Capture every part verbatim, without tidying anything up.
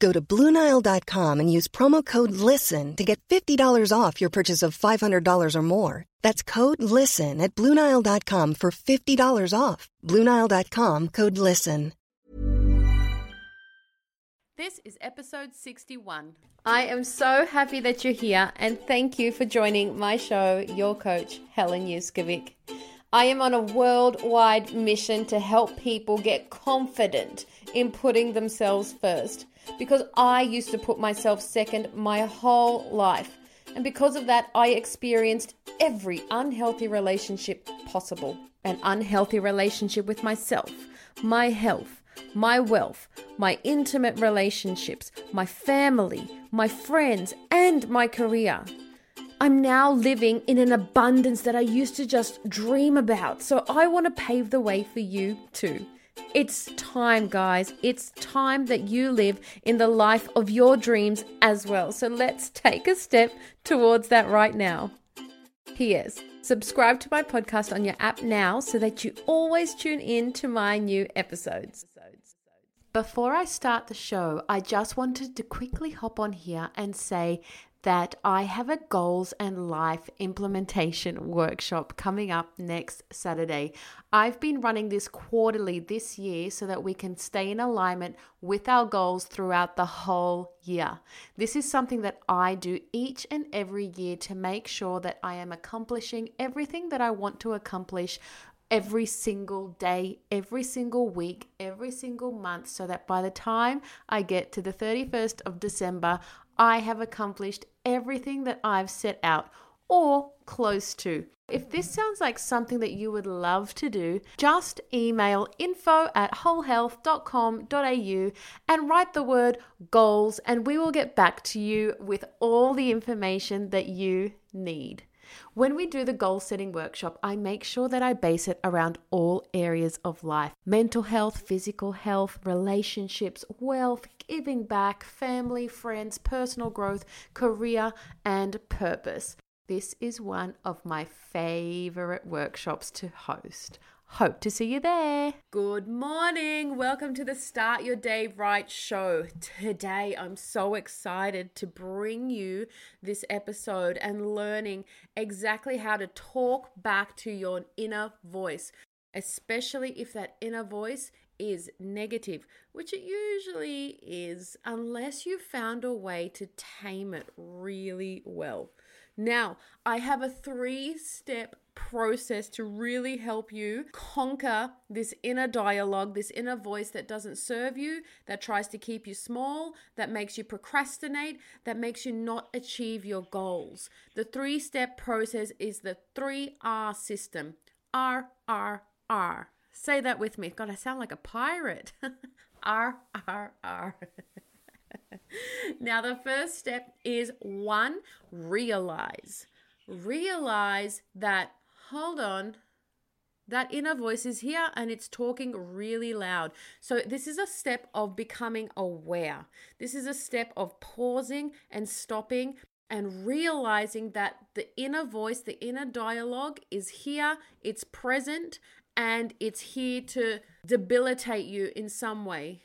Go to Blue Nile dot com and use promo code LISTEN to get fifty dollars off your purchase of five hundred dollars or more. That's code LISTEN at Blue Nile dot com for fifty dollars off. Blue Nile dot com, code LISTEN. This is episode sixty-one. I am so happy that you're here, and thank you for joining my show, Your Coach, Helen Yuskovich. I am on a worldwide mission to help people get confident in putting themselves first, because I used to put myself second my whole life. And because of that, I experienced every unhealthy relationship possible. An unhealthy relationship with myself, my health, my wealth, my intimate relationships, my family, my friends, and my career. I'm now living in an abundance that I used to just dream about. So I want to pave the way for you too. It's time, guys. It's time that you live in the life of your dreams as well. So let's take a step towards that right now. P S. Subscribe to my podcast on your app now so that you always tune in to my new episodes. Before I start the show, I just wanted to quickly hop on here and say that I have a goals and life implementation workshop coming up next Saturday. I've been running this quarterly this year so that we can stay in alignment with our goals throughout the whole year. This is something that I do each and every year to make sure that I am accomplishing everything that I want to accomplish every single day, every single week, every single month, so that by the time I get to the thirty-first of December, I have accomplished everything that I've set out or close to. If this sounds like something that you would love to do, just email info at wholehealth dot com dot a u and write the word goals, and we will get back to you with all the information that you need. When we do the goal setting workshop, I make sure that I base it around all areas of life: mental health, physical health, relationships, wealth, giving back, family, friends, personal growth, career, and purpose. This is one of my favorite workshops to host. Hope to see you there. Good morning. Welcome to the Start Your Day Right show. Today, I'm so excited to bring you this episode and learning exactly how to talk back to your inner voice, especially if that inner voice is negative, which it usually is, unless you found a way to tame it really well. Now, I have a three-step process to really help you conquer this inner dialogue, this inner voice that doesn't serve you, that tries to keep you small, that makes you procrastinate, that makes you not achieve your goals. The three-step process is the three R system. R, R, R. Say that with me. God, I sound like a pirate. R, R, R. Now, the first step is one, realize. Realize that, hold on, That inner voice is here and it's talking really loud. So this is a step of becoming aware. This is a step of pausing and stopping and realizing that the inner voice, the inner dialogue is here, it's present, and it's here to debilitate you in some way.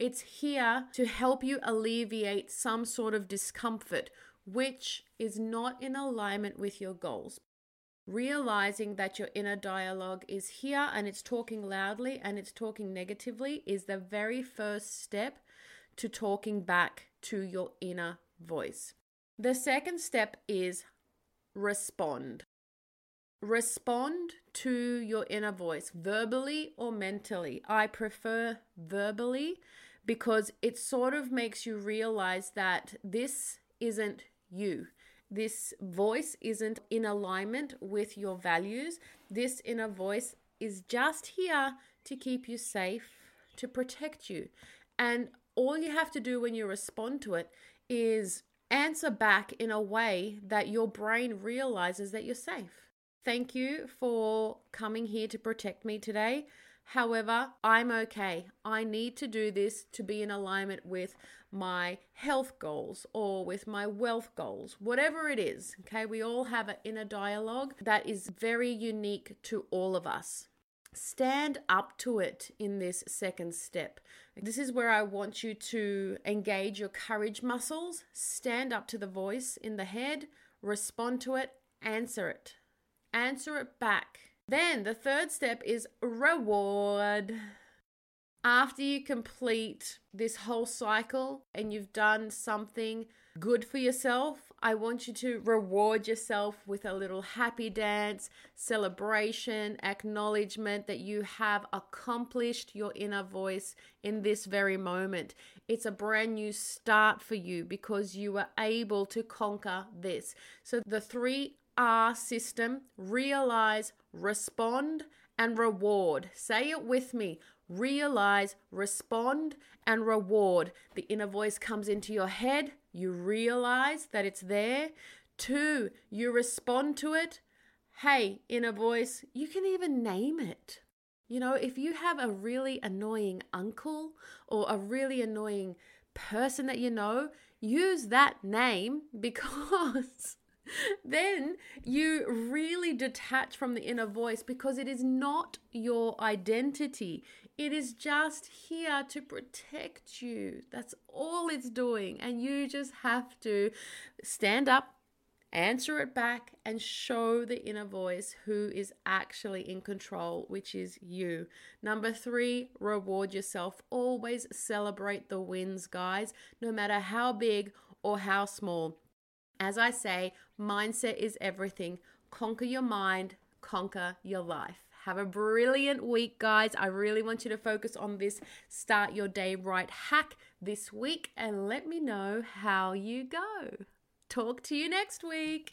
It's here to help you alleviate some sort of discomfort, which is not in alignment with your goals. Realizing that your inner dialogue is here and it's talking loudly and it's talking negatively is the very first step to talking back to your inner voice. The second step is respond. Respond to your inner voice, verbally or mentally. I prefer verbally because it sort of makes you realize that this isn't you. This voice isn't in alignment with your values. This inner voice is just here to keep you safe, to protect you. And all you have to do when you respond to it is answer back in a way that your brain realizes that you're safe. Thank you for coming here to protect me today. However, I'm okay. I need to do this to be in alignment with my health goals or with my wealth goals, whatever it is. Okay, we all have an inner dialogue that is very unique to all of us. Stand up to it in this second step. This is where I want you to engage your courage muscles. Stand up to the voice in the head, respond to it, answer it. Answer it back. Then the third step is reward. After you complete this whole cycle and you've done something good for yourself, I want you to reward yourself with a little happy dance, celebration, acknowledgement that you have accomplished your inner voice in this very moment. It's a brand new start for you because you were able to conquer this. So the three R system: realize, respond, and reward. Say it with me. Realize, respond, and reward. The inner voice comes into your head. You realize that it's there. Two, you respond to it. Hey, inner voice, you can even name it. You know, if you have a really annoying uncle or a really annoying person that you know, use that name, because then you really detach from the inner voice, because it is not your identity. It is just here to protect you. That's all it's doing. And you just have to stand up, answer it back, and show the inner voice who is actually in control, which is you. Number three, reward yourself. Always celebrate the wins, guys, no matter how big or how small. As I say, mindset is everything. Conquer your mind, conquer your life. Have a brilliant week, guys. I really want you to focus on this Start Your Day Right hack this week and let me know how you go. Talk to you next week.